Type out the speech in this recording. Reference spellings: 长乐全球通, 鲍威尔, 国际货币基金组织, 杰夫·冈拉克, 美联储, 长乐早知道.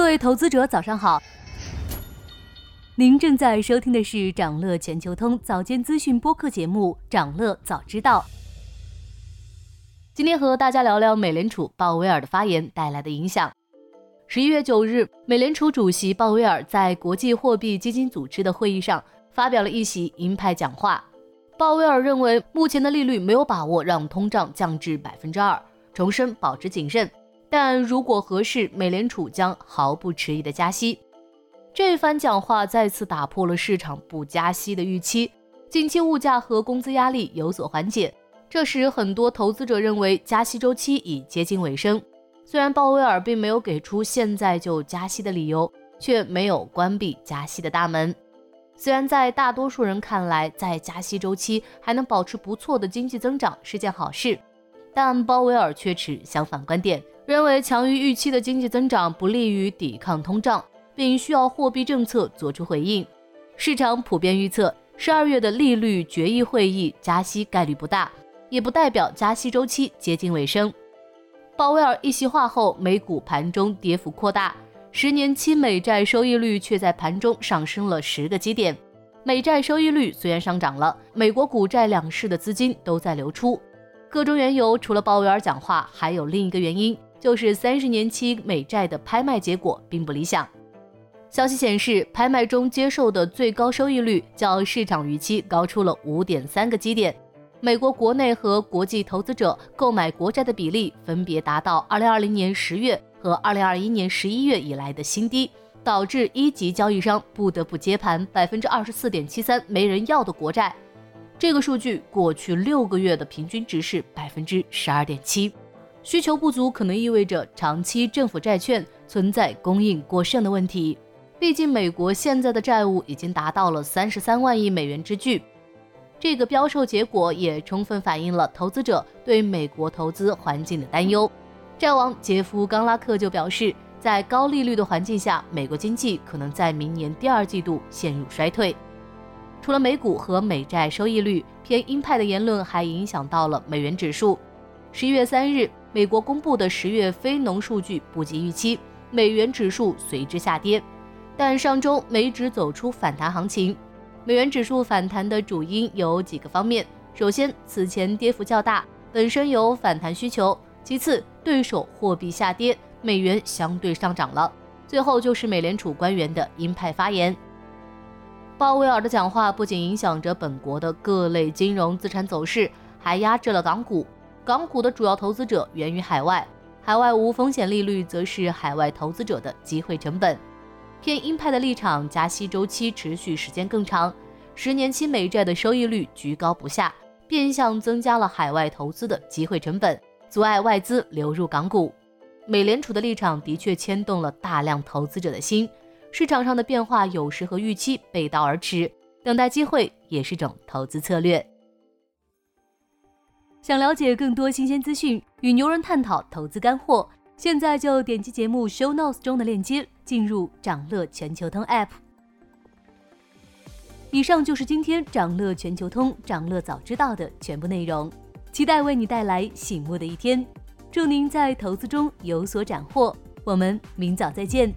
各位投资者，早上好。您正在收听的是长乐全球通早间资讯播客节目《长乐早知道》。今天和大家聊聊美联储鲍威尔的发言带来的影响。11月9日，美联储主席鲍威尔在国际货币基金组织的会议上发表了一席鹰派讲话。鲍威尔认为，目前的利率没有把握让通胀降至 2%， 重申保持谨慎，但如果合适，美联储将毫不迟疑地加息。这番讲话再次打破了市场不加息的预期，近期物价和工资压力有所缓解，这使很多投资者认为加息周期已接近尾声。虽然鲍威尔并没有给出现在就加息的理由，却没有关闭加息的大门。虽然在大多数人看来，在加息周期还能保持不错的经济增长是件好事，但鲍威尔却持相反观点，认为强于预期的经济增长不利于抵抗通胀，并需要货币政策做出回应。市场普遍预测12月的利率决议会议加息概率不大，也不代表加息周期接近尾声。鲍威尔一席话后，美股盘中跌幅扩大，10年期美债收益率却在盘中上升了10个基点。美债收益率虽然上涨了，美国股债两市的资金都在流出。各种缘由，除了鲍威尔讲话，还有另一个原因，就是30年期美债的拍卖结果并不理想。消息显示，拍卖中接受的最高收益率较市场预期高出了 5.3 个基点。美国国内和国际投资者购买国债的比例分别达到2020年10月和2021年11月以来的新低，导致一级交易商不得不接盘 24.73% 没人要的国债。这个数据过去6个月的平均值是 12.7%。 需求不足可能意味着长期政府债券存在供应过剩的问题，毕竟美国现在的债务已经达到了33万亿美元之巨。这个标售结果也充分反映了投资者对美国投资环境的担忧。债王杰夫·冈拉克就表示，在高利率的环境下，美国经济可能在明年第2季度陷入衰退。除了美股和美债收益率，偏鹰派的言论还影响到了美元指数。11月3日，美国公布的10月非农数据不及预期，美元指数随之下跌。但上周美指走出反弹行情，美元指数反弹的主因有几个方面。首先，此前跌幅较大，本身有反弹需求；其次，对手货币下跌，美元相对上涨了；最后就是美联储官员的鹰派发言。鲍威尔的讲话不仅影响着本国的各类金融资产走势，还压制了港股。港股的主要投资者源于海外，海外无风险利率则是海外投资者的机会成本。偏鹰派的立场，加息周期持续时间更长，10年期美债的收益率居高不下，变相增加了海外投资的机会成本，阻碍外资流入港股。美联储的立场的确牵动了大量投资者的心，市场上的变化有时和预期背道而驰，等待机会也是种投资策略。想了解更多新鲜资讯，与牛人探讨投资干货，现在就点击节目 show notes 中的链接，进入长乐全球通 app。 以上就是今天长乐全球通长乐早知道的全部内容，期待为你带来醒目的一天，祝您在投资中有所斩获，我们明早再见。